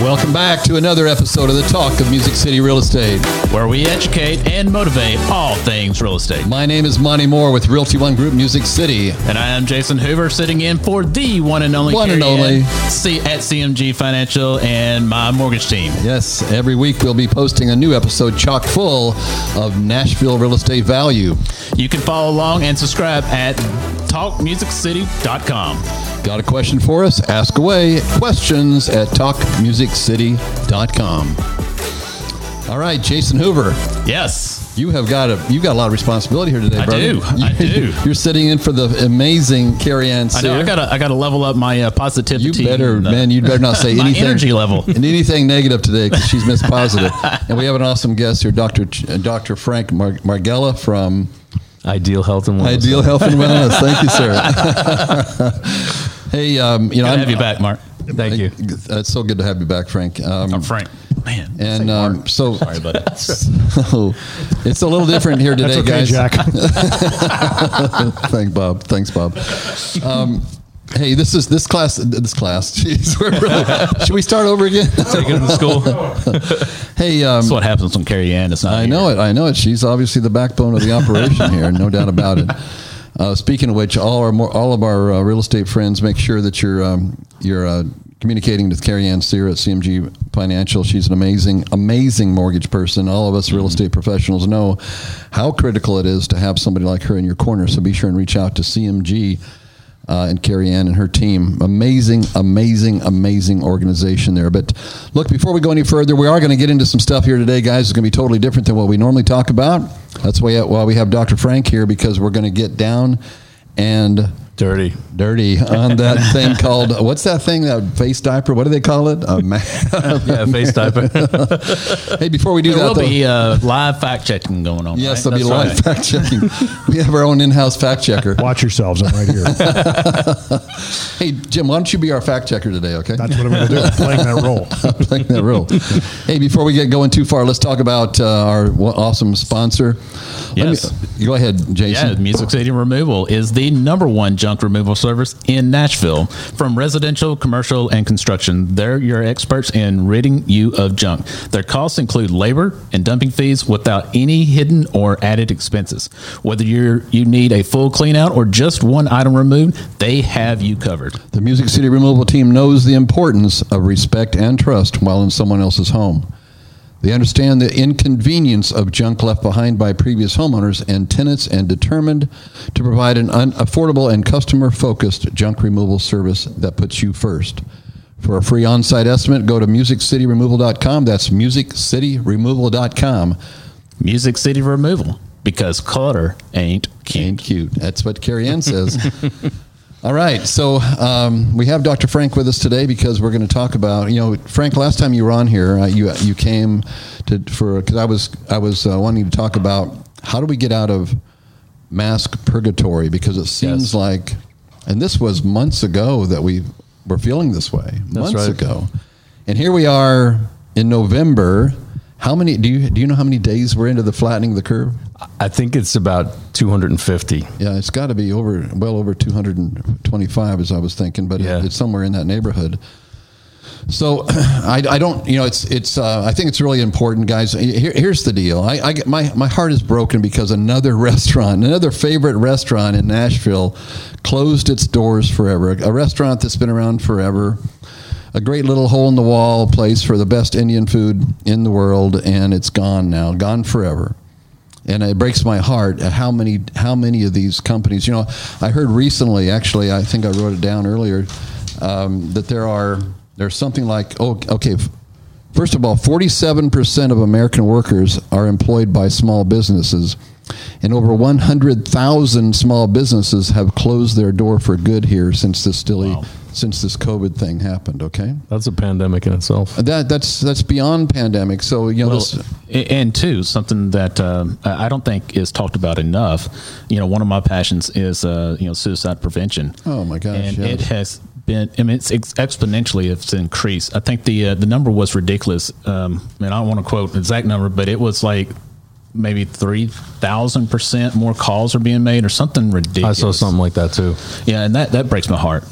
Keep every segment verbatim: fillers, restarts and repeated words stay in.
Welcome back to another episode of the Talk of Music City Real Estate, where we educate and motivate all things real estate. My name is Monty Moore with Realty One Group Music City. And I am Jason Hoover, sitting in for the one and only one Carrie and only C- at C M G Financial and my mortgage team. Yes, every week we'll be posting a new episode chock full of Nashville real estate value. You can follow along and subscribe at Talk Music City dot com. Got a question for us? Ask away. Questions at Talk Music City dot com. All right, Jason Hoover. Yes. You have got a you got a lot of responsibility here today, I brother. I do. You, I do. You're sitting in for the amazing Carrie Ann Sayre. I know. I gotta I gotta level up my uh, positivity. You better, the, man. You better not say my anything. Energy level and anything negative today, because she's Miss Positive. And we have an awesome guest here, Doctor Ch- Doctor Frank Mar- Margella from Ideal Health and Wellness. Ideal Health and Wellness. Thank you, sir. Hey, um, you know, I'm, have you back, Mark. Thank I, you. It's so good to have you back, Frank. Um, I'm Frank. Man. And um, so, sorry about it. So it's a little different here today, okay, guys. Jack. Thanks, Bob. Thanks, Bob. Um, hey, this is this class. This class. Geez, we're really, should we start over again? Take it to school. Hey, um, that's what happens when Carrie Ann is not. I know here. it. I know it. She's obviously the backbone of the operation here, no doubt about it. Uh, speaking of which, all our more, all of our uh, real estate friends, make sure that you're um, you're uh, communicating with Carrie Ann Sayre at C M G Financial. She's an amazing, amazing mortgage person. All of us real estate professionals know how critical it is to have somebody like her in your corner. So be sure and reach out to C M G uh, and Carrie Ann and her team. Amazing, amazing, amazing organization there. But look, before we go any further, we are going to get into some stuff here today, guys. It's going to be totally different than what we normally talk about. That's why why we have Doctor Frank here, because we're going to get down and dirty, dirty on that thing called, what's that thing, that face diaper? What do they call it? A ma- yeah, face diaper. Hey, before we do there that, there will though, be uh, live fact checking going on. Yes, right? There'll That's be live right. fact checking. We have our own in-house fact checker. Watch yourselves, I'm right here. Hey, Jim, why don't you be our fact checker today? Okay, that's what I'm going to do. I'm playing that role. playing that role. Hey, before we get going too far, let's talk about uh, our awesome sponsor. Yes, me, go ahead, Jason. Yeah, Music City Removal is the number one junk removal service in Nashville. From residential, commercial, and construction, they're your experts in ridding you of junk. Their costs include labor and dumping fees without any hidden or added expenses. Whether you're, you need a full clean out or just one item removed, they have you covered. The Music City Removal team knows the importance of respect and trust while in someone else's home. They understand the inconvenience of junk left behind by previous homeowners and tenants, and determined to provide an affordable and customer-focused junk removal service that puts you first. For a free on-site estimate, go to music city removal dot com. That's music city removal dot com. Music City Removal, because clutter ain't cute. Ain't cute. That's what Carrie Ann says. All right, so um, we have Doctor Frank with us today, because we're going to talk about, you know, Frank, last time you were on here, uh, you you came to for because I was I was uh, wanting to talk about how do we get out of mask purgatory, because it seems yes. like, and this was months ago that we were feeling this way. That's months right. ago, and here we are in November. How many do you do you know how many days we're into the flattening of the curve? I think it's about two hundred fifty. Yeah, it's got to be over, well over two hundred twenty-five, as I was thinking, but yeah. it, it's somewhere in that neighborhood. So I, I don't, you know, it's it's. Uh, I think it's really important, guys. Here, here's the deal. I, I get, my my heart is broken because another restaurant, another favorite restaurant in Nashville, closed its doors forever. A restaurant that's been around forever. A great little hole-in-the-wall place for the best Indian food in the world, and it's gone now, gone forever. And it breaks my heart at how many how many of these companies. You know, I heard recently, actually, I think I wrote it down earlier, um, that there are there's something like, oh, okay, first of all, forty-seven percent of American workers are employed by small businesses, and over one hundred thousand small businesses have closed their door for good here since this still. Wow. Since this COVID thing happened, okay, that's a pandemic in itself. That that's that's beyond pandemic. So you know, well, this, and two something that um, I don't think is talked about enough. You know, one of my passions is uh, you know suicide prevention. Oh my gosh, and yes. it has been. I mean, it's ex- exponentially it's increased. I think the uh, the number was ridiculous. Um, and I don't want to quote an exact number, but it was like maybe three thousand percent more calls are being made or something ridiculous. I saw something like that too. Yeah, and that, that breaks my heart.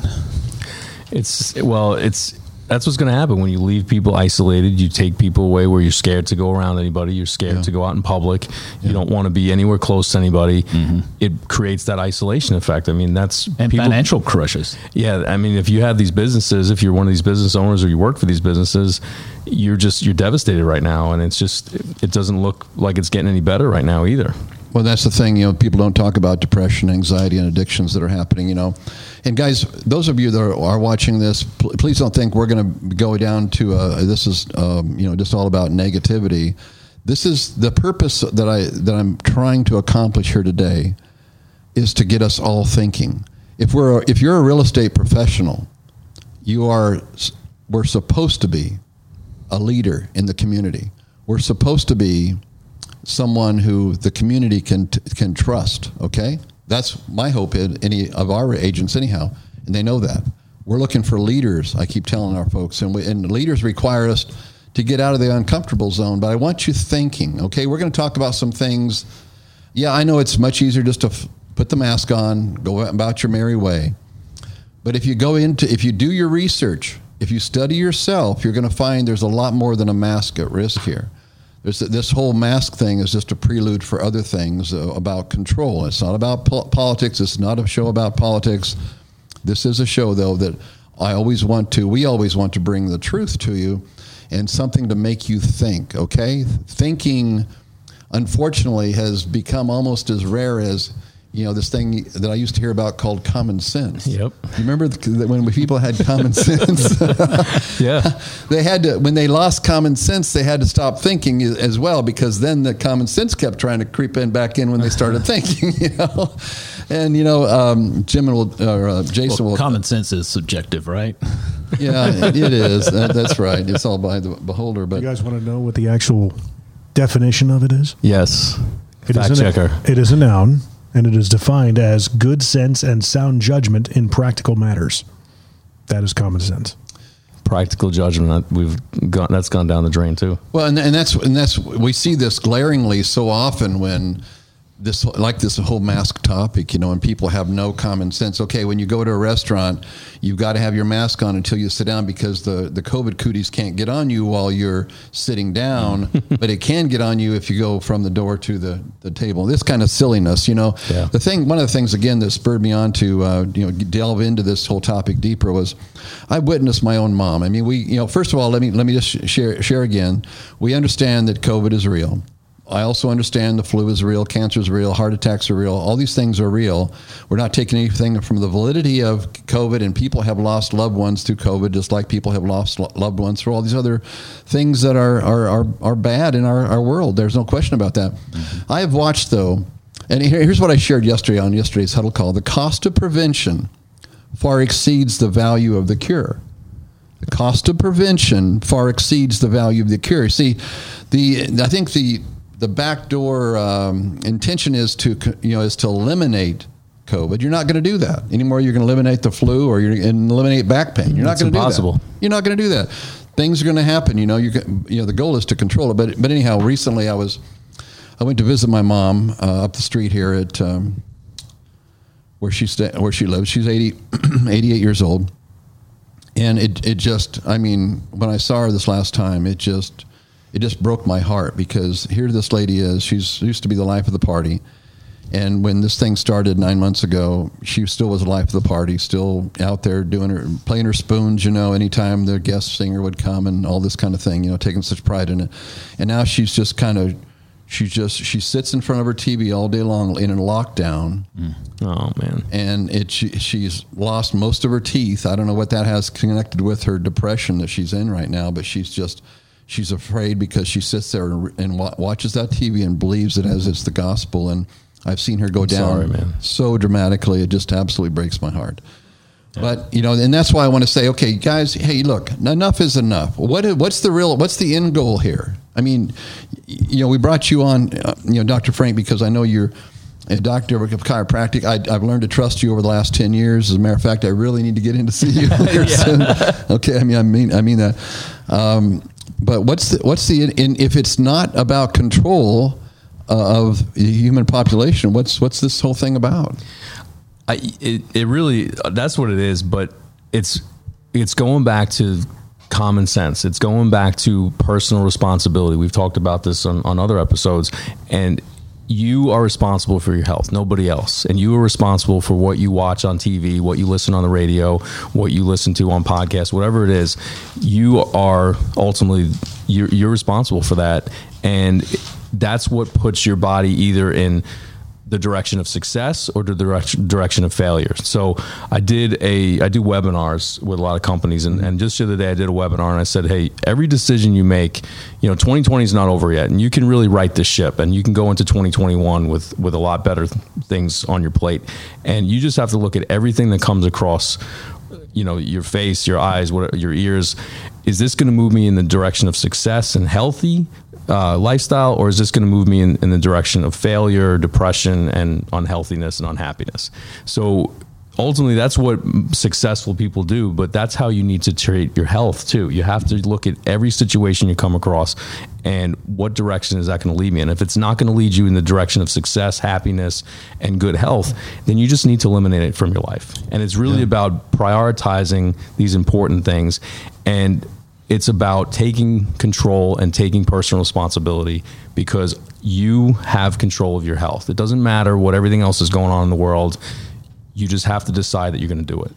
It's, well, it's, that's what's going to happen when you leave people isolated. You take people away where you're scared to go around anybody. You're scared yeah. to go out in public. Yeah. You don't want to be anywhere close to anybody. Mm-hmm. It creates that isolation effect. I mean, that's... And people, financial crushes. Yeah. I mean, if you have these businesses, if you're one of these business owners or you work for these businesses, you're just, you're devastated right now. And it's just, it doesn't look like it's getting any better right now either. Well, that's the thing, you know, people don't talk about depression, anxiety, and addictions that are happening, you know. And guys, those of you that are, are watching this, pl- please don't think we're going to go down to, uh, this is, um, you know, just all about negativity. This is the purpose that, I, that I'm trying to accomplish here today is to get us all thinking. If we're, if you're a real estate professional, you are, we're supposed to be a leader in the community. We're supposed to be someone who the community can can trust, okay? That's my hope in any of our agents anyhow, and they know that. We're looking for leaders, I keep telling our folks, and, we, and leaders require us to get out of the uncomfortable zone, but I want you thinking, okay? We're going to talk about some things. Yeah, I know it's much easier just to f- put the mask on, go about your merry way, but if you go into, if you do your research, if you study yourself, you're going to find there's a lot more than a mask at risk here. There's, this whole mask thing is just a prelude for other things uh, about control. It's not about po- politics. It's not a show about politics. This is a show, though, that I always want to, we always want to bring the truth to you and something to make you think, okay? Thinking, unfortunately, has become almost as rare as, you know, this thing that I used to hear about called common sense. Yep. You remember the, when people had common sense? Yeah. They had to, when they lost common sense, they had to stop thinking as well, because then the common sense kept trying to creep in back in when they started thinking, you know? And, you know, um, Jim will, or uh, Jason well, will. Common sense is subjective, right? Yeah, it is. That, that's right. It's all by the beholder. But you guys want to know what the actual definition of it is? Yes. It Fact is checker. A, it is a noun. And it is defined as good sense and sound judgment in practical matters. That is common sense. Practical judgment, we've gone, that's gone down the drain too. Well, and, and that's and that's we see this glaringly so often when this, like this whole mask topic, you know, and people have no common sense. Okay, when you go to a restaurant, you've got to have your mask on until you sit down because the, the COVID cooties can't get on you while you're sitting down, but it can get on you if you go from the door to the, the table. This kind of silliness, you know. Yeah. The thing, one of the things, again, that spurred me on to, uh, you know, delve into this whole topic deeper was I witnessed my own mom. I mean, we, you know, first of all, let me, let me just share, share again. We understand that COVID is real. I also understand the flu is real, cancer is real, heart attacks are real. All these things are real. We're not taking anything from the validity of COVID, and people have lost loved ones through COVID, just like people have lost loved ones through all these other things that are are are, are bad in our, our world. There's no question about that. Mm-hmm. I have watched, though, and here, here's what I shared yesterday on yesterday's huddle call. The cost of prevention far exceeds the value of the cure. The cost of prevention far exceeds the value of the cure. See, the I think the... The backdoor um, intention is to, you know, is to eliminate COVID. You're not going to do that anymore. You're going to eliminate the flu, or you're going to eliminate back pain. You're not going to do that. You're not going to do that. Things are going to happen. You know, you can, you know, the goal is to control it. But but anyhow, recently I was, I went to visit my mom uh, up the street here at um, where she sta- where she lives. She's eighty, eighty-eight years old, and it it just, I mean, when I saw her this last time, it just. It just broke my heart, because here this lady is, she's used to be the life of the party. And when this thing started nine months ago, she still was the life of the party, still out there doing her, playing her spoons, you know, anytime the guest singer would come and all this kind of thing, you know, taking such pride in it. And now she's just kind of, she just, she sits in front of her T V all day long in a lockdown. Mm. Oh man. And it, she, she's lost most of her teeth. I don't know what that has connected with her depression that she's in right now, but she's just, she's afraid because she sits there and watches that T V and believes it as it's the gospel. And I've seen her go I'm down sorry, man. so dramatically. It just absolutely breaks my heart. Yeah. But, you know, and that's why I want to say, okay, guys, hey, look, enough is enough. What What's the real, what's the end goal here? I mean, you know, we brought you on, you know, Doctor Frank, because I know you're a doctor of chiropractic. I, I've learned to trust you over the last ten years. As a matter of fact, I really need to get in to see you here soon. Okay. I mean, I mean, I mean that, um, But what's the, what's the, in, if it's not about control, uh, of the human population. What's what's this whole thing about? I, it, it really, that's what it is, but it's it's going back to common sense. It's going back to personal responsibility. We've talked about this on, on other episodes, and you are responsible for your health, nobody else. And you are responsible for what you watch on T V, what you listen on the radio, what you listen to on podcasts, whatever it is. You are ultimately, you're, you're responsible for that. And that's what puts your body either in the direction of success or the direction direction of failure. So I did a, I do webinars with a lot of companies, and, and just the other day I did a webinar and I said, hey, every decision you make, you know, twenty twenty is not over yet, and you can really right this ship, and you can go into twenty twenty-one with, with a lot better th- things on your plate. And you just have to look at everything that comes across, you know, your face, your eyes, what your ears. Is this going to move me in the direction of success and healthy Uh, lifestyle, or is this going to move me in, in the direction of failure, depression, and unhealthiness and unhappiness? So ultimately, that's what successful people do, but that's how you need to treat your health too. You have to look at every situation you come across and what direction is that going to lead me in. If it's not going to lead you in the direction of success, happiness, and good health, then you just need to eliminate it from your life. And it's really yeah. about prioritizing these important things, and it's about taking control and taking personal responsibility, because you have control of your health. It doesn't matter what everything else is going on in the world. You just have to decide that you're going to do it.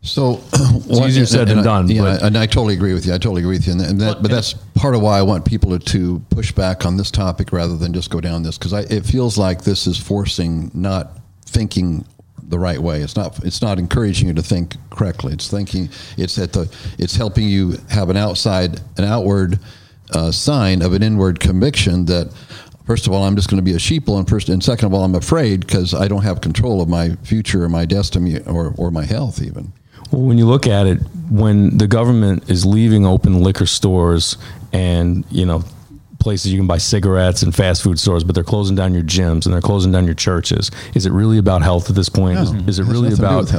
So it's well, easier said than done. I, yeah, but, and I totally agree with you. I totally agree with you. And, and that, but that's part of why I want people to, to push back on this topic rather than just go down this, because it feels like this is forcing not thinking the right way. It's not, it's not encouraging you to think correctly. It's thinking, it's at the, it's helping you have an outside, an outward uh, sign of an inward conviction that, first of all, I'm just going to be a sheeple, and first, and second of all, I'm afraid because I don't have control of my future or my destiny or, or my health even. Well, when you look at it, when the government is leaving open liquor stores and, you know, places you can buy cigarettes and fast food stores, but they're closing down your gyms and they're closing down your churches. Is it really about health at this point? No, is, is it really about,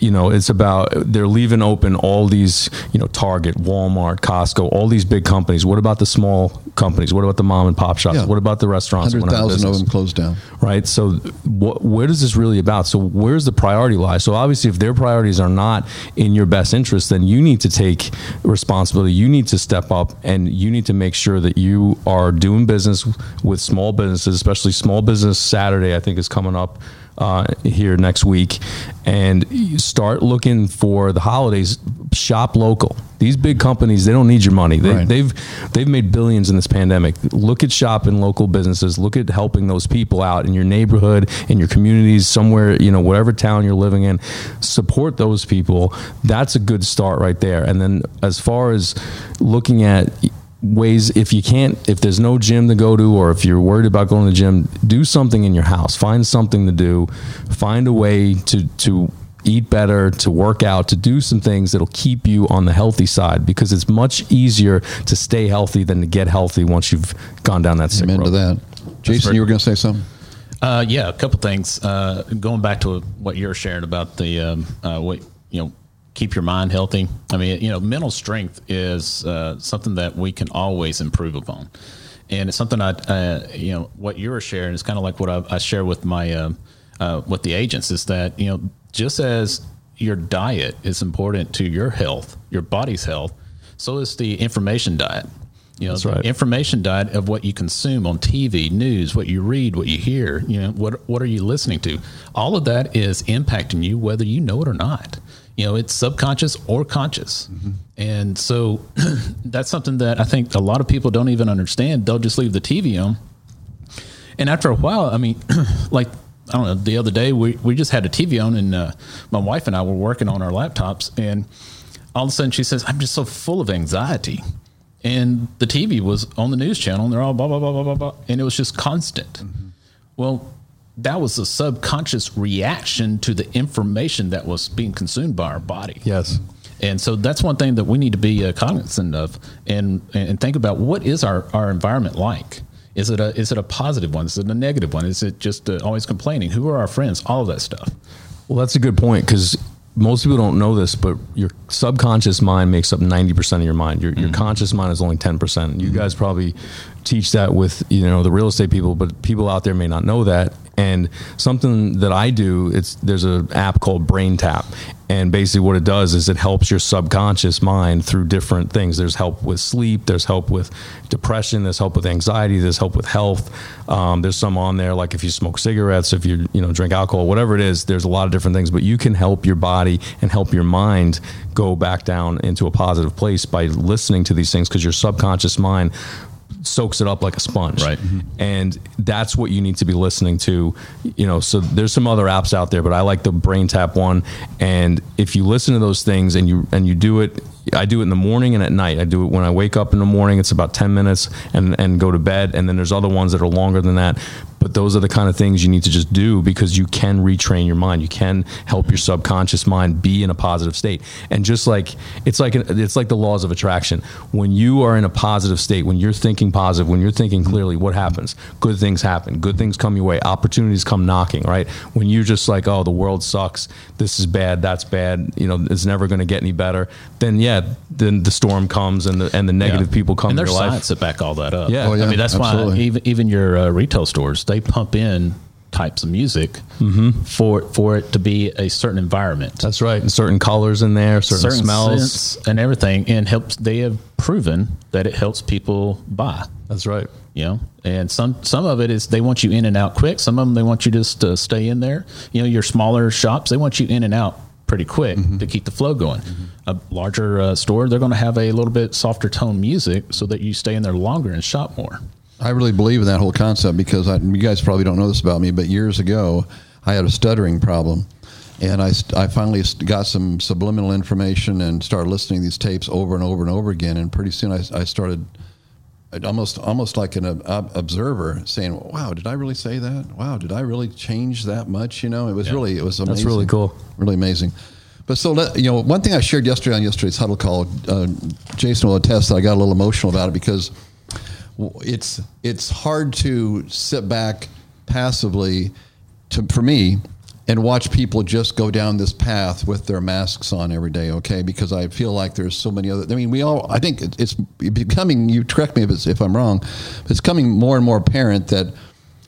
you know, it's about, they're leaving open all these, you know, Target, Walmart, Costco, all these big companies. What about the small companies? What about the mom and pop shops? Yeah. What about the restaurants? one hundred thousand of them closed down. Right. So what, where does this really about? So where's the priority lie? So obviously if their priorities are not in your best interest, then you need to take responsibility. You need to step up, and you need to make sure that you are doing business with small businesses, especially Small Business Saturday, I think, is coming up uh, here next week. And you start looking for the holidays, shop local. These big companies, they don't need your money. They, right. They've they've made billions in this pandemic. Look at shopping local businesses. Look at helping those people out in your neighborhood, in your communities, somewhere, you know, whatever town you're living in. Support those people. That's a good start right there. And then as far as looking at ways, if you can't, if there's no gym to go to, or if you're worried about going to the gym, do something in your house. Find something to do. Find a way to to eat better, to work out, to do some things that'll keep you on the healthy side, because it's much easier to stay healthy than to get healthy once you've gone down that sick road. Amen to that. Jason, you were going to say something? Uh, yeah, a couple things. Uh, going back to what you're sharing about the um, uh, what you know. Keep your mind healthy. I mean, you know, mental strength is uh, something that we can always improve upon. And it's something I, uh, you know, what you're sharing is kind of like what I, I share with my, uh, uh, with the agents, is that, you know, just as your diet is important to your health, your body's health, so is the information diet. You know, that's right. The information diet of what you consume on T V, news, what you read, what you hear, you know, what, what are you listening to? All of that is impacting you, whether you know it or not. You know, it's subconscious or conscious. Mm-hmm. And so that's something that I think a lot of people don't even understand. They'll just leave the T V on. And after a while, I mean, like, I don't know, the other day we, we just had a T V on, and uh, my wife and I were working on our laptops, and all of a sudden she says, I'm just so full of anxiety. And the T V was on the news channel, and they're all blah, blah, blah, blah, blah, blah. And it was just constant. Mm-hmm. Well, that was a subconscious reaction to the information that was being consumed by our body. Yes. And so that's one thing that we need to be uh, cognizant of, and, and think about, what is our, our environment like? Is it a, is it a positive one? Is it a negative one? Is it just uh, always complaining? Who are our friends? All of that stuff. Well, that's a good point, because most people don't know this, but your subconscious mind makes up ninety percent of your mind. Your, mm-hmm. your conscious mind is only ten percent. You mm-hmm. guys probably teach that with, you know, the real estate people, but people out there may not know that. And something that I do, it's there's an app called BrainTap. And basically what it does is it helps your subconscious mind through different things. There's help with sleep. There's help with depression. There's help with anxiety. There's help with health. Um, there's some on there, like if you smoke cigarettes, if you you know drink alcohol, whatever it is, there's a lot of different things. But you can help your body and help your mind go back down into a positive place by listening to these things, because your subconscious mind soaks it up like a sponge. Right. Mm-hmm. And that's what you need to be listening to, you know, so there's some other apps out there, but I like the BrainTap one. And if you listen to those things and you, and you do it, I do it in the morning and at night. I do it when I wake up in the morning, it's about ten minutes, and, and go to bed. And then there's other ones that are longer than that. But those are the kind of things you need to just do, because you can retrain your mind. You can help your subconscious mind be in a positive state. And just like, it's like, it's like the laws of attraction. When you are in a positive state, when you're thinking positive, when you're thinking clearly, what happens? Good things happen. Good things come your way. Opportunities come knocking, right? When you're just like, oh, the world sucks. This is bad. That's bad. You know, it's never going to get any better. Then yeah, then the storm comes and the, and the negative yeah. people come in your life. And there's science that back all that up. Yeah. Oh, yeah. I mean, that's absolutely. Why even, even your uh, retail stores, they pump in types of music mm-hmm. for for it to be a certain environment. That's right. And certain colors in there, certain, certain smells and everything, and helps. They have proven that it helps people buy. That's right. You know, and some some of it is they want you in and out quick. Some of them, they want you just to stay in there. You know, your smaller shops, they want you in and out pretty quick mm-hmm. to keep the flow going. Mm-hmm. A larger uh, store, they're going to have a little bit softer tone music so that you stay in there longer and shop more. I really believe in that whole concept, because I, you guys probably don't know this about me, but years ago, I had a stuttering problem, and I, I finally got some subliminal information and started listening to these tapes over and over and over again, and pretty soon I, I started almost almost like an ob- observer saying, wow, did I really say that? Wow, did I really change that much? You know, it was yeah. really, it was amazing. That's really cool. Really amazing. But so, let, you know, one thing I shared yesterday on yesterday's huddle call, uh, Jason will attest that I got a little emotional about it, because it's it's hard to sit back passively to for me and watch people just go down this path with their masks on every day, okay? Because I feel like there's so many other, I mean, we all, I think it's becoming, you correct me if, it's, if I'm wrong, but it's becoming more and more apparent that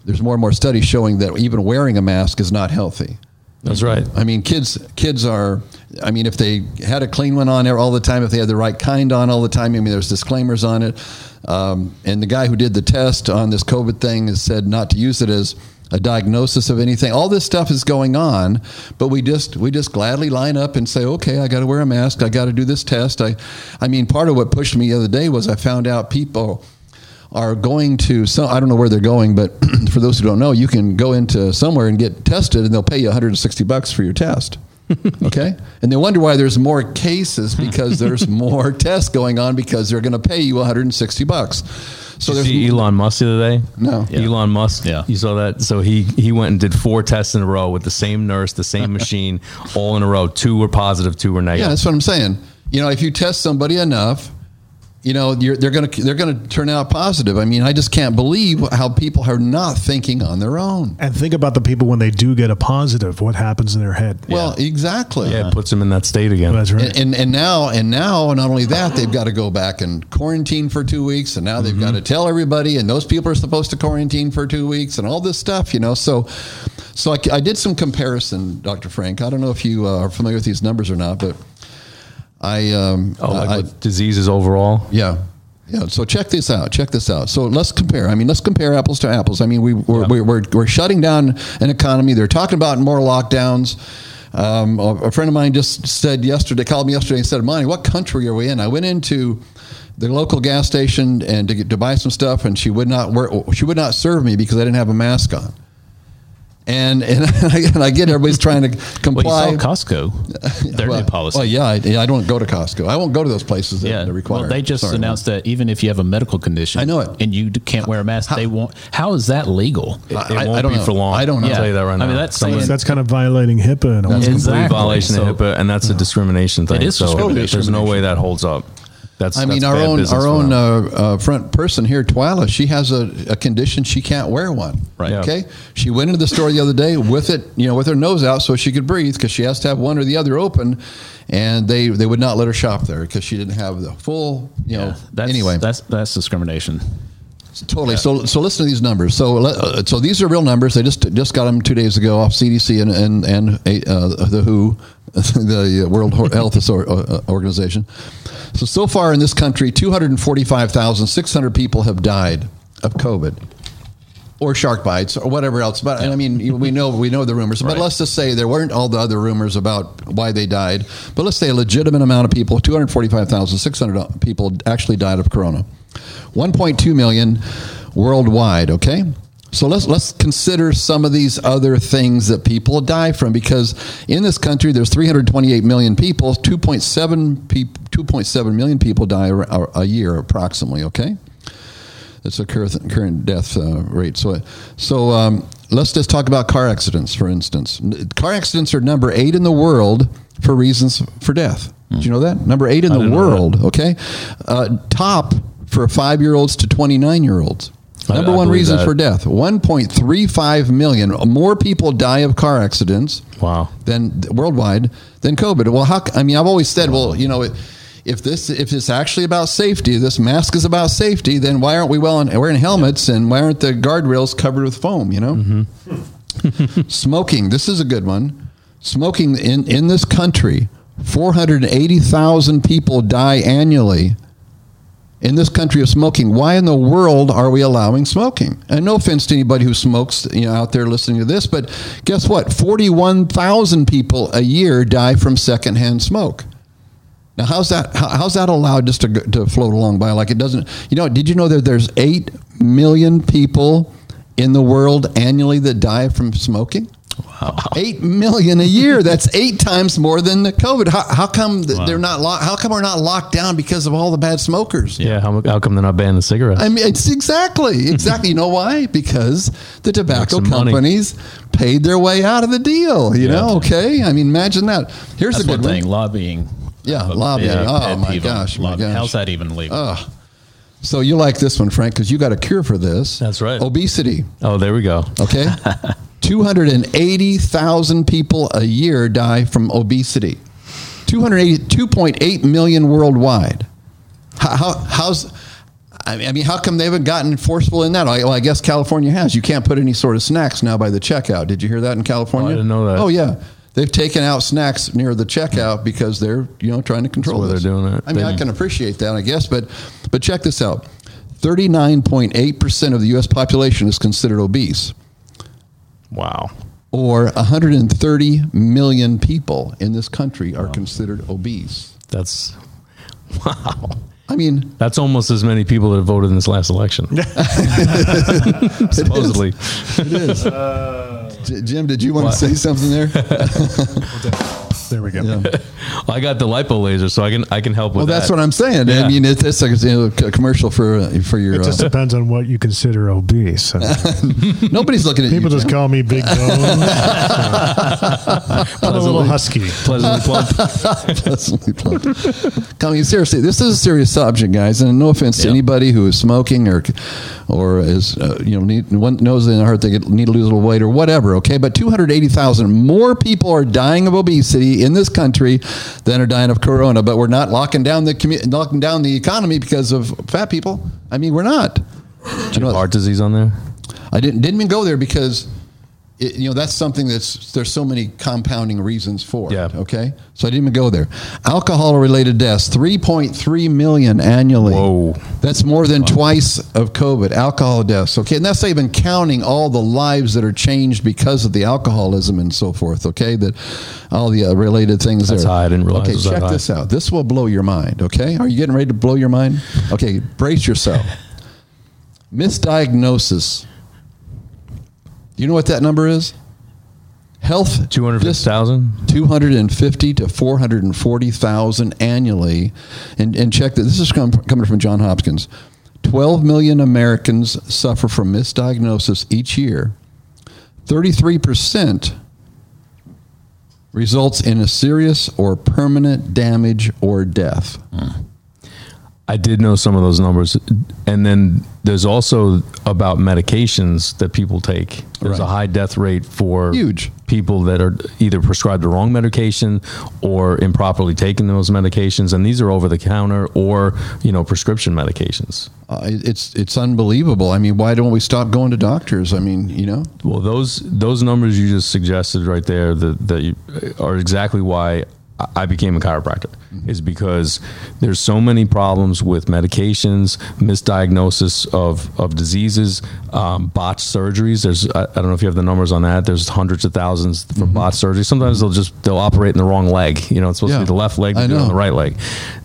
there's more and more studies showing that even wearing a mask is not healthy. That's right. I mean, kids kids are, I mean, if they had a clean one on all the time, if they had the right kind on all the time, I mean, there's disclaimers on it. Um, and the guy who did the test on this COVID thing has said not to use it as a diagnosis of anything. All this stuff is going on, but we just we just gladly line up and say, okay, I got to wear a mask. I got to do this test. I, I mean, part of what pushed me the other day was I found out people are going to, some, I don't know where they're going, but for those who don't know, you can go into somewhere and get tested and they'll pay you one hundred sixty bucks for your test. Okay. And they wonder why there's more cases, because there's more tests going on, because they're going to pay you one hundred sixty bucks. So did you see Elon Musk the other day? No. Yeah. Elon Musk. Yeah. You saw that? So he, he went and did four tests in a row with the same nurse, the same machine, all in a row. Two were positive, two were negative. Yeah, that's what I'm saying. You know, if you test somebody enough, you know, you're, they're going to they're going to turn out positive. I mean, I just can't believe how people are not thinking on their own. And think about the people when they do get a positive. What happens in their head? Well, yeah. exactly. Yeah, it puts them in that state again. That's right. And, and and now and now, not only that, they've got to go back and quarantine for two weeks. And now they've mm-hmm. got to tell everybody. And those people are supposed to quarantine for two weeks and all this stuff. You know, so so I, I did some comparison, Doctor Frank. I don't know if you uh, are familiar with these numbers or not, but. I, um, oh, like I, with diseases overall. Yeah. Yeah. So check this out. Check this out. So let's compare. I mean, let's compare apples to apples. I mean, we, we're, yeah. we're, we're, we're shutting down an economy. They're talking about more lockdowns. Um, a friend of mine just said yesterday, called me yesterday and said, Monty, what country are we in? I went into the local gas station and to get, to buy some stuff. And she would not work. She would not serve me because I didn't have a mask on. And and I, and I get everybody's trying to comply. Well, you saw Costco, their well, new policy. Well, yeah, I, I don't go to Costco. I won't go to those places that yeah. are required. Well, they just Sorry, announced man. that even if you have a medical condition, I know it, and you can't wear a mask, how, they won't. How is that legal? It, it I, won't I don't be know. for long. I don't know. Yeah. I'll tell you that right now. I mean, that's saying, that's kind of violating HIPAA. And that's exactly. complete violation so, of HIPAA, and that's no. a discrimination thing. It is so discrimination. There's no way that holds up. That's, I mean, that's our own our own uh, uh, front person here, Twyla, she has a, a condition. She can't wear one. Right. Yeah. Okay. She went into the store the other day with it, you know, with her nose out so she could breathe because she has to have one or the other open. And they, they would not let her shop there because she didn't have the full, you yeah, know, that's, anyway. That's, that's discrimination. Totally. Yeah. So so listen to these numbers. So uh, so these are real numbers. They just just got them two days ago off C D C and and and uh, the W H O, the World Health Organization. So so far in this country, two hundred forty-five thousand six hundred people have died of COVID, or shark bites, or whatever else. But and I mean, we know we know the rumors. But right. let's just say there weren't all the other rumors about why they died. But let's say a legitimate amount of people, two hundred forty-five thousand six hundred people, actually died of corona. one point two million worldwide, okay? So let's let's consider some of these other things that people die from, because in this country there's three hundred twenty-eight million people, two point seven pe- two point seven million people die a, a year approximately, okay? That's the current current death uh, rate. So so um, let's just talk about car accidents, for instance. Car accidents are number eight in the world for reasons for death. Hmm. Did you know that? Number eight in I the world, okay? Uh, top for five-year-olds to twenty-nine-year-olds. Number I, I one reason that. for death. one point three five million more people die of car accidents wow. than worldwide than COVID. Well, how? I mean, I've always said, well, you know, if this if it's actually about safety, this mask is about safety, then why aren't we well in, wearing helmets yeah. and why aren't the guardrails covered with foam, you know? Mm-hmm. Smoking. This is a good one. Smoking in, in this country, four hundred eighty thousand people die annually in this country of smoking. Why in the world are we allowing smoking? And no offense to anybody who smokes, you know, out there listening to this, but guess what? forty-one thousand people a year die from secondhand smoke. Now, how's that? How's that allowed just to to float along by like it doesn't? You know, did you know that there's eight million people in the world annually that die from smoking? Wow. Eight million a year. That's eight times more than the COVID. How, how come wow. they're not? Lo- how come we're not locked down because of all the bad smokers? Yeah. How, how come they're not banning the cigarettes? I mean, it's exactly, exactly. You know why? Because the tobacco companies money. paid their way out of the deal. You yeah. know? Okay. I mean, imagine that. Here's That's a good one thing. Lobbying. Yeah, uh, lobbying. Yeah, oh my gosh, my gosh. How's that even legal? Oh. So you like this one, Frank? Because you got a cure for this. That's right. Obesity. Oh, there we go. Okay. two hundred eighty thousand people a year die from obesity. two hundred eighty-two point eight million worldwide. How, how, how's, I mean, how come they haven't gotten forceful in that? Well, I guess California has. You can't put any sort of snacks now by the checkout. Did you hear that in California? Oh, I didn't know that. Oh, yeah. They've taken out snacks near the checkout because they're, you know, trying to control this. That's why they're doing it. I mean, I can appreciate that, I guess, but but check this out. thirty-nine point eight percent of the U S population is considered obese. Wow. Or one hundred thirty million people in this country are wow. considered obese. That's, wow. I mean, that's almost as many people that have voted in this last election. Supposedly. It is. Uh, J- Jim, did you want what? to say something there? There we go. Yeah. Well, I got the lipo laser, so I can I can help with well, that. Well, that's what I'm saying. Yeah. I mean, it's, it's like a, a commercial for for your. It just uh, depends on what you consider obese. I mean, nobody's looking at people. You, just Jim. Call me big bone. uh, I'm a little husky, pleasantly plump. Pleasantly plump. I mean, seriously, this is a serious subject, guys, and no offense yep. to anybody who is smoking or or is uh, you know need, one knows in their heart they need to lose a little weight or whatever. Okay, but two hundred eighty thousand more people are dying of obesity in this country than are dying of corona, but we're not locking down the commu- locking down the economy because of fat people. I mean, we're not. Do you have heart disease on there? I didn't didn't even go there because it, you know that's something that's there's so many compounding reasons for. Yeah. It, okay. So I didn't even go there. Alcohol related deaths, three point three million annually. Whoa. That's more than wow. twice of COVID. Alcohol deaths. Okay. And that's even counting all the lives that are changed because of the alcoholism and so forth. Okay. That all the uh, related things. That's there. High. I didn't realize. Okay. Check that this high. out. This will blow your mind. Okay. Are you getting ready to blow your mind? Okay. Brace yourself. Misdiagnosis. You know what that number is? Health two hundred fifty thousand two hundred fifty to four hundred forty thousand annually. And and check that this is com- coming from Johns Hopkins. twelve million Americans suffer from misdiagnosis each year. thirty-three percent results in a serious or permanent damage or death. Mm. I did know some of those numbers. And then there's also about medications that people take. There's right. a high death rate for Huge. people that are either prescribed the wrong medication or improperly taking those medications. And these are over the counter or, you know, prescription medications. Uh, it's, it's unbelievable. I mean, why don't we stop going to doctors? I mean, you know, well, those, those numbers you just suggested right there that, that you, are exactly why I became a chiropractor, is because there's so many problems with medications, misdiagnosis of, of diseases, um, botched surgeries. There's, I, I don't know if you have the numbers on that. There's hundreds of thousands for mm-hmm. botched surgeries. Sometimes they'll just, they'll operate in the wrong leg. You know, it's supposed yeah. to be the left leg, to do it on the right leg.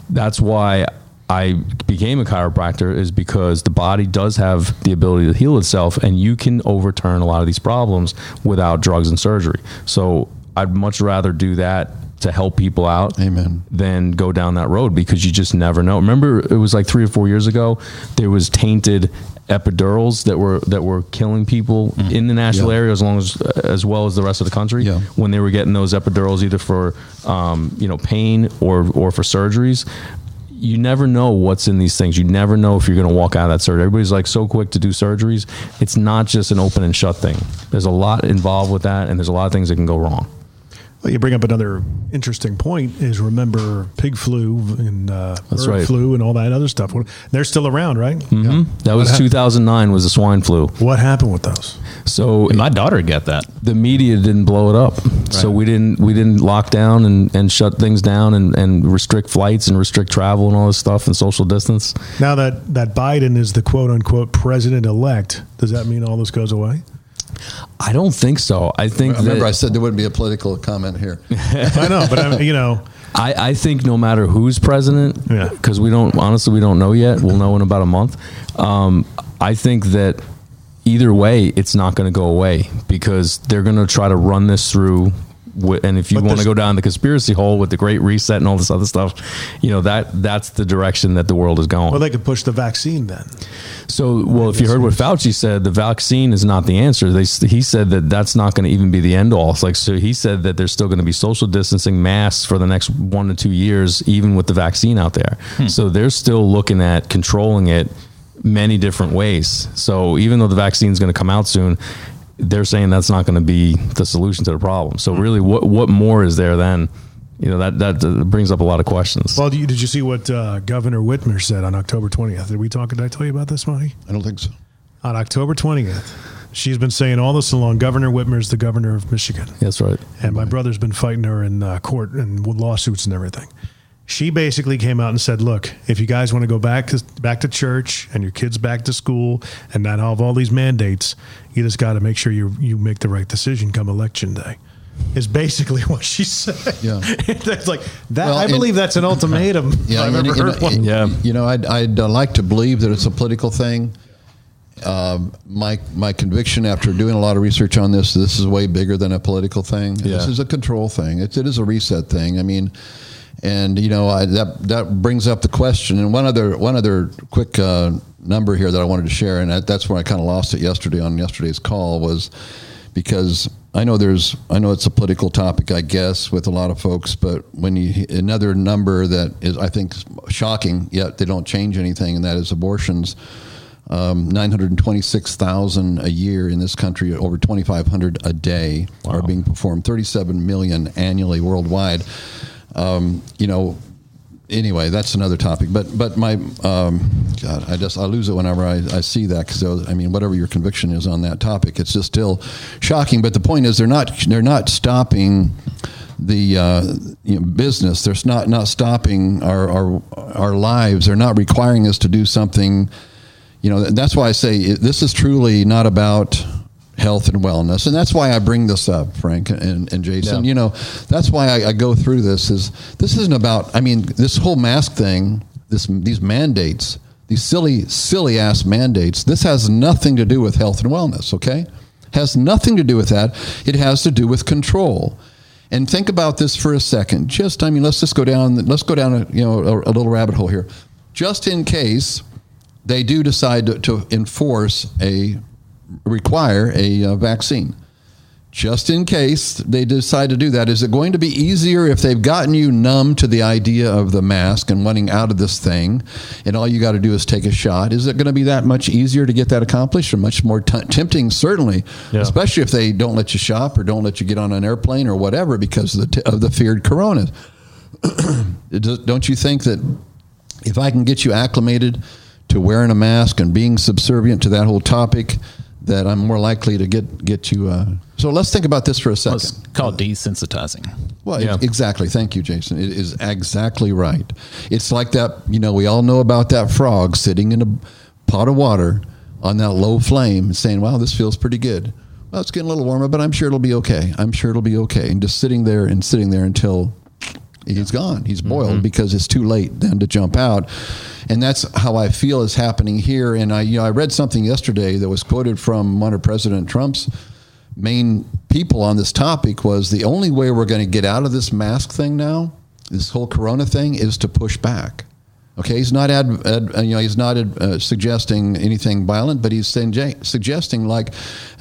That's why I became a chiropractor, is because the body does have the ability to heal itself, and you can overturn a lot of these problems without drugs and surgery. So I'd much rather do that to help people out, Amen. Then go down that road, because you just never know. Remember, it was like three or four years ago, there was tainted epidurals that were that were killing people mm. in the national yeah. area, as long as as well as the rest of the country. Yeah. When they were getting those epidurals, either for um, you know pain or or for surgeries. You never know what's in these things. You never know if you're going to walk out of that surgery. Everybody's like so quick to do surgeries. It's not just an open and shut thing. There's a lot involved with that, and there's a lot of things that can go wrong. You bring up another interesting point, is remember pig flu and uh, bird right. flu and all that other stuff. They're still around, right? Mm-hmm. Yeah. That what was happened? two thousand nine was the swine flu. What happened with those? So and my daughter got that. The media didn't blow it up. Right. So we didn't we didn't lock down and, and shut things down and, and restrict flights and restrict travel and all this stuff and social distance. Now that, that Biden is the quote-unquote president-elect, does that mean all this goes away? I don't think so. I think. Remember, that, I said there wouldn't be a political comment here. I know, but I'm, you know, I, I think no matter who's president, because yeah. we don't honestly we don't know yet. We'll know in about a month. Um, I think that either way, it's not going to go away, because they're going to try to run this through. And if you want to go down the conspiracy hole with the Great Reset and all this other stuff, you know, that that's the direction that the world is going. Well, they could push the vaccine then. So, well, if you heard what Fauci said, the vaccine is not the answer. They, he said that that's not going to even be the end all. It's like, so he said that there's still going to be social distancing, masks for the next one to two years, even with the vaccine out there. Hmm. So they're still looking at controlling it many different ways. So even though the vaccine is going to come out soon, they're saying that's not going to be the solution to the problem. So really, what what more is there then? You know, that that brings up a lot of questions. Well, did you, did you see what uh, Governor Whitmer said on October twentieth? Did we talk? Did I tell you about this, Monty? I don't think so. On October twentieth, she's been saying all this along, Governor Whitmer's the governor of Michigan. That's right. And my right. brother's been fighting her in uh, court and lawsuits and everything. She basically came out and said, look, if you guys want to go back to, back to church and your kids back to school and not have all these mandates, you just got to make sure you you make the right decision come election day, is basically what she said. Yeah. That's like, that, well, I believe and, that's an ultimatum. Yeah, I've ever heard one. Yeah. You know, I'd, I'd like to believe that it's a political thing. Um, my my conviction after doing a lot of research on this, this is way bigger than a political thing. Yeah. This is a control thing. It, it is a reset thing. I mean... And, you know, I, that that brings up the question. And one other one other quick uh, number here that I wanted to share, and I, that's where I kind of lost it yesterday on yesterday's call, was because I know there's I know it's a political topic, I guess, with a lot of folks. But when you another number that is, I think, shocking, yet they don't change anything, and that is abortions. Um, nine hundred twenty-six thousand a year in this country, over twenty-five hundred a day wow. are being performed, thirty-seven million annually worldwide. Um, you know, anyway, that's another topic, but, but my, um, God, I just, I lose it whenever I, I see that. Cause I mean, whatever your conviction is on that topic, it's just still shocking. But the point is they're not, they're not stopping the, uh, you know, business. They're not, not stopping our, our, our lives. They're not requiring us to do something, you know, that's why I say this is truly not about health and wellness. And that's why I bring this up, Frank and, and Jason, yeah. you know, that's why I, I go through this is this isn't about, I mean, this whole mask thing, this, these mandates, these silly, silly ass mandates, this has nothing to do with health and wellness. Okay. Has nothing to do with that. It has to do with control. And think about this for a second. Just, I mean, let's just go down, let's go down a, you know, a, a little rabbit hole here, just in case they do decide to, to enforce a require a uh, vaccine. just in case they decide to do that, is it going to be easier if they've gotten you numb to the idea of the mask and wanting out of this thing, and all you got to do is take a shot? Is it going to be that much easier to get that accomplished, or much more t- tempting, certainly, yeah. especially if they don't let you shop or don't let you get on an airplane or whatever because of the, t- of the feared corona? Don't you think that if I can get you acclimated to wearing a mask and being subservient to that whole topic, that I'm more likely to get get you. Uh, so let's think about this for a second. Well, it's called desensitizing. Well, yeah. exactly. Thank you, Jason. It is exactly right. It's like that, you know, we all know about that frog sitting in a pot of water on that low flame and saying, wow, this feels pretty good. Well, it's getting a little warmer, but I'm sure it'll be okay. I'm sure it'll be okay. And just sitting there and sitting there until he's gone. He's boiled mm-hmm. because it's too late then to jump out. And that's how I feel is happening here. And I, you know, I read something yesterday that was quoted from one of President Trump's main people on this topic was the only way we're going to get out of this mask thing now, this whole corona thing, is to push back. Okay, he's not ad, ad, you know he's not ad, uh, suggesting anything violent, but he's saying, suggesting like,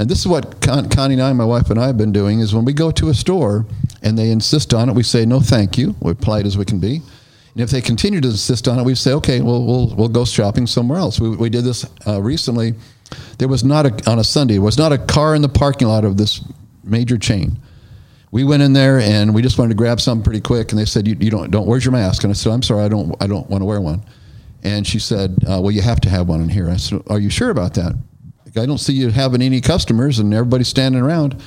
and this is what Con, Connie and I, my wife and I, have been doing is when we go to a store and they insist on it, we say no, thank you. We're polite as we can be, and if they continue to insist on it, we say okay, well we'll we'll go shopping somewhere else. We we did this uh, recently. There was not a on a Sunday. There was not a car in the parking lot of this major chain. We went in there and we just wanted to grab something pretty quick, and they said, "You, you don't don't where's your mask?" And I said, "I'm sorry, I don't I don't want to wear one." And she said, uh, "Well, you have to have one in here." I said, "Are you sure about that? Like, I don't see you having any customers and everybody standing around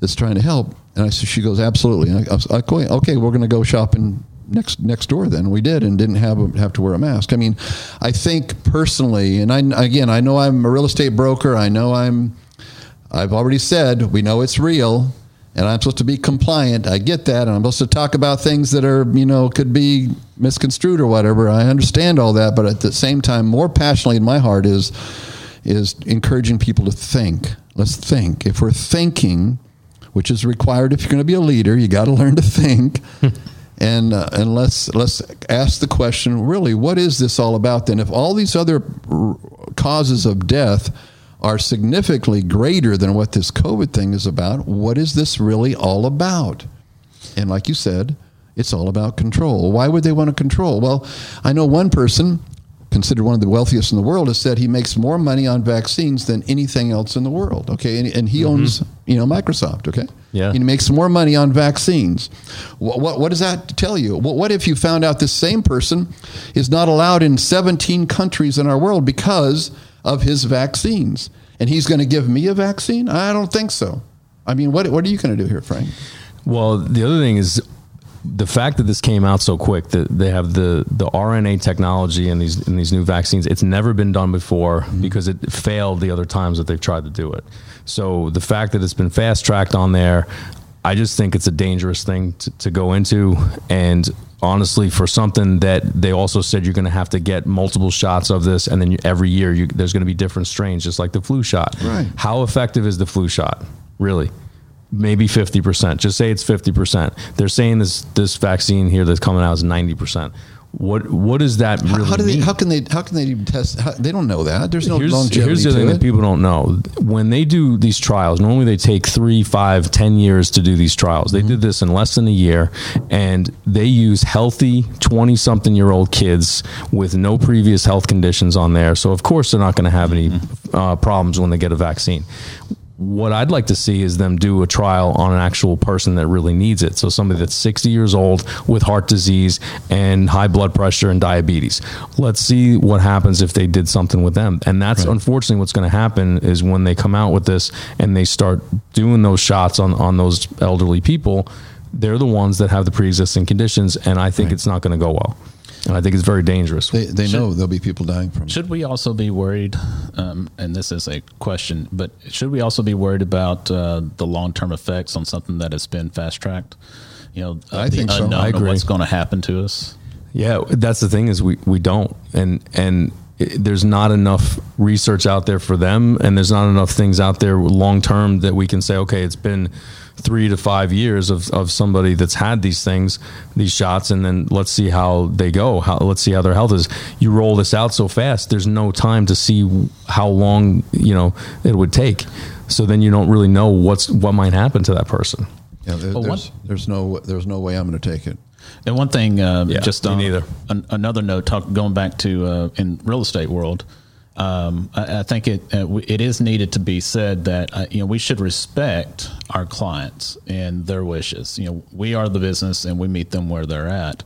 that's trying to help." And I said, "She goes, absolutely." And I, I was like, "Okay, we're going to go shopping next next door then." We did and didn't have a, have to wear a mask. I mean, I think personally, and I again, I know I'm a real estate broker. I know I'm. I've already said we know it's real. And I'm supposed to be compliant. I get that. And I'm supposed to talk about things that are, you know, could be misconstrued or whatever. I understand all that. But at the same time, more passionately in my heart is is encouraging people to think. Let's think. If we're thinking, which is required if you're going to be a leader, you got to learn to think. and uh, and let's, let's ask the question, really, what is this all about then? If all these other r- causes of death are significantly greater than what this COVID thing is about, what is this really all about? And like you said, it's all about control. Why would they want to control? Well, I know one person, considered one of the wealthiest in the world, has said he makes more money on vaccines than anything else in the world, okay? And, and he mm-hmm. owns, you know, Microsoft, okay? Yeah. And he makes more money on vaccines. What, what, what does that tell you? What, what if you found out this same person is not allowed in seventeen countries in our world because of his vaccines, and he's going to give me a vaccine? I don't think so. I mean, what what are you going to do here, Frank? Well, the other thing is the fact that this came out so quick. That they have the the R N A technology in these in these new vaccines. It's never been done before mm-hmm. because it failed the other times that they've tried to do it. So the fact that it's been fast tracked on there, I just think it's a dangerous thing to, to go into. And honestly, for something that they also said you're going to have to get multiple shots of this, and then you, every year you, there's going to be different strains, just like the flu shot. Right. How effective is the flu shot, really? Maybe fifty percent. Just say it's fifty percent. They're saying this this vaccine here that's coming out is ninety percent. What what does that really how do they, mean? How can they how can they even test? How, they don't know that. There's no here's, longevity. Here's the to thing it. that people don't know. When they do these trials, normally they take three, five, ten years to do these trials. They mm-hmm. did this in less than a year, and they use healthy twenty-something-year-old kids with no previous health conditions on there. So of course they're not going to have any mm-hmm. uh, problems when they get a vaccine. What I'd like to see is them do a trial on an actual person that really needs it. So somebody that's sixty years old with heart disease and high blood pressure and diabetes. Let's see what happens if they did something with them. And that's right. Unfortunately what's going to happen is when they come out with this and they start doing those shots on, on those elderly people, they're the ones that have the pre-existing conditions. And I think right. it's not going to go well. And I think it's very dangerous. They, they should, know there'll be people dying from it. Should we also be worried, um, and this is a question, but should we also be worried about uh, the long-term effects on something that has been fast-tracked? You know, I the think unknown so. I agree. Of what's going to happen to us? Yeah, that's the thing is we, we don't. And and it, there's not enough research out there for them, and there's not enough things out there long-term that we can say, okay, it's been three to five years of, of somebody that's had these things, these shots, and then let's see how they go. How, let's see how their health is. You roll this out so fast, there's no time to see how long, you know, it would take. So then you don't really know what's what might happen to that person. Yeah, there, well, there's, one, there's no there's no way I'm going to take it. And one thing, uh, yeah, just on an, another note, talk, going back to uh, in real estate world, um, I, I think it uh, it is needed to be said that uh, you know we should respect our clients and their wishes. You know, we are the business and we meet them where they're at.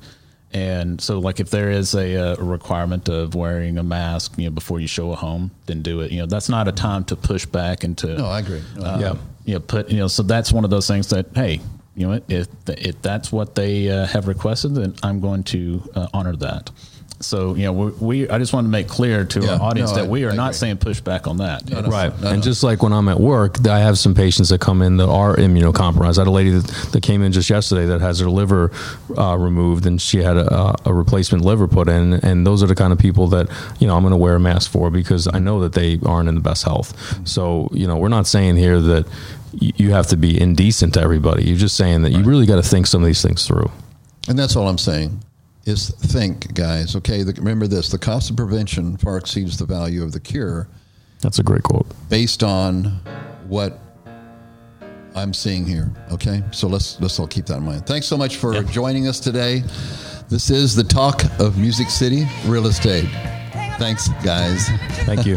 And so, like, if there is a, a requirement of wearing a mask, you know, before you show a home, then do it. You know, that's not a time to push back and to. No, I agree. No, uh, yeah, you know, put you know. So that's one of those things that, hey, you know, if if that's what they uh, have requested, then I'm going to uh, honor that. So, you know, we, we I just want to make clear to yeah, our audience no, that I, we are not saying push back on that. No, no, right. No, no. And just like when I'm at work, I have some patients that come in that are immunocompromised. I had a lady that, that came in just yesterday that has her liver uh, removed, and she had a, a replacement liver put in. And those are the kind of people that, you know, I'm going to wear a mask for because I know that they aren't in the best health. Mm-hmm. So, you know, we're not saying here that you have to be indecent to everybody. You're just saying that right. You really got to think some of these things through. And that's all I'm saying. Is think, guys. Okay, the, remember this: the cost of prevention far exceeds the value of the cure. That's a great quote. Based on what I'm seeing here. Okay, so let's let's all keep that in mind. Thanks so much for yeah. joining us today. This is the Talk of Music City Real Estate. Thanks, guys. Thank you.